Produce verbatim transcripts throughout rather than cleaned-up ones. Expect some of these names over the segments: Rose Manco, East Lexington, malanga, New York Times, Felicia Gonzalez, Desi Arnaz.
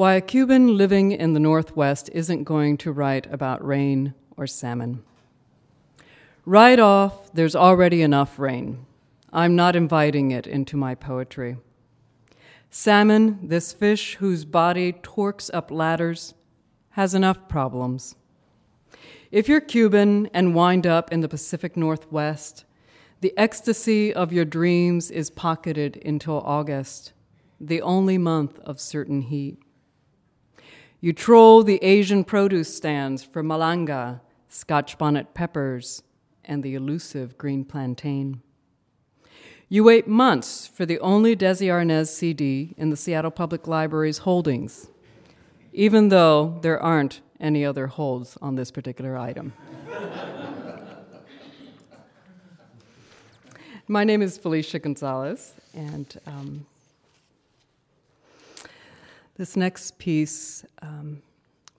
why a Cuban living in the Northwest isn't going to write about rain or salmon. Right off, there's already enough rain. I'm not inviting it into my poetry. Salmon, this fish whose body torques up ladders, has enough problems. If you're Cuban and wind up in the Pacific Northwest, the ecstasy of your dreams is pocketed until August, the only month of certain heat. You troll the Asian produce stands for malanga, Scotch bonnet peppers, and the elusive green plantain. You wait months for the only Desi Arnaz C D in the Seattle Public Library's holdings, even though there aren't any other holds on this particular item. My name is Felicia Gonzalez, and um, this next piece um,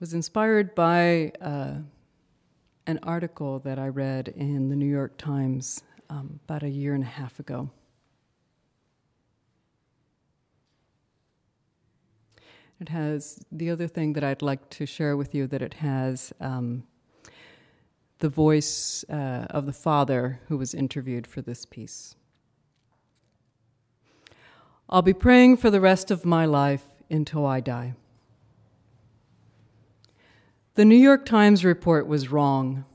was inspired by uh, an article that I read in the New York Times um, about a year and a half ago. It has, the other thing that I'd like to share with you, that it has um, the voice uh, of the father who was interviewed for this piece. I'll be praying for the rest of my life until I die. The New York Times report was wrong.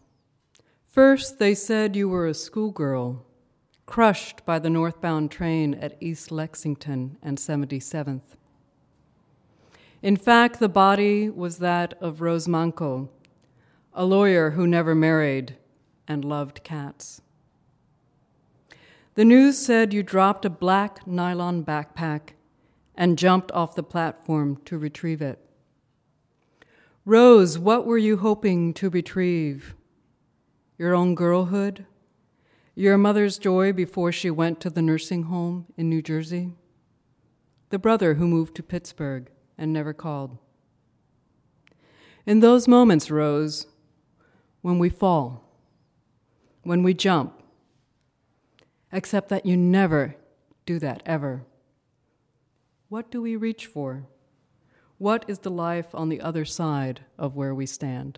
First, they said you were a schoolgirl, crushed by the northbound train at East Lexington and seventy-seventh. In fact, the body was that of Rose Manco, a lawyer who never married and loved cats. The news said you dropped a black nylon backpack and jumped off the platform to retrieve it. Rose, what were you hoping to retrieve? Your own girlhood? Your mother's joy before she went to the nursing home in New Jersey? The brother who moved to Pittsburgh and never called. In those moments, Rose, when we fall, when we jump, except that you never do that, ever, what do we reach for? What is the life on the other side of where we stand?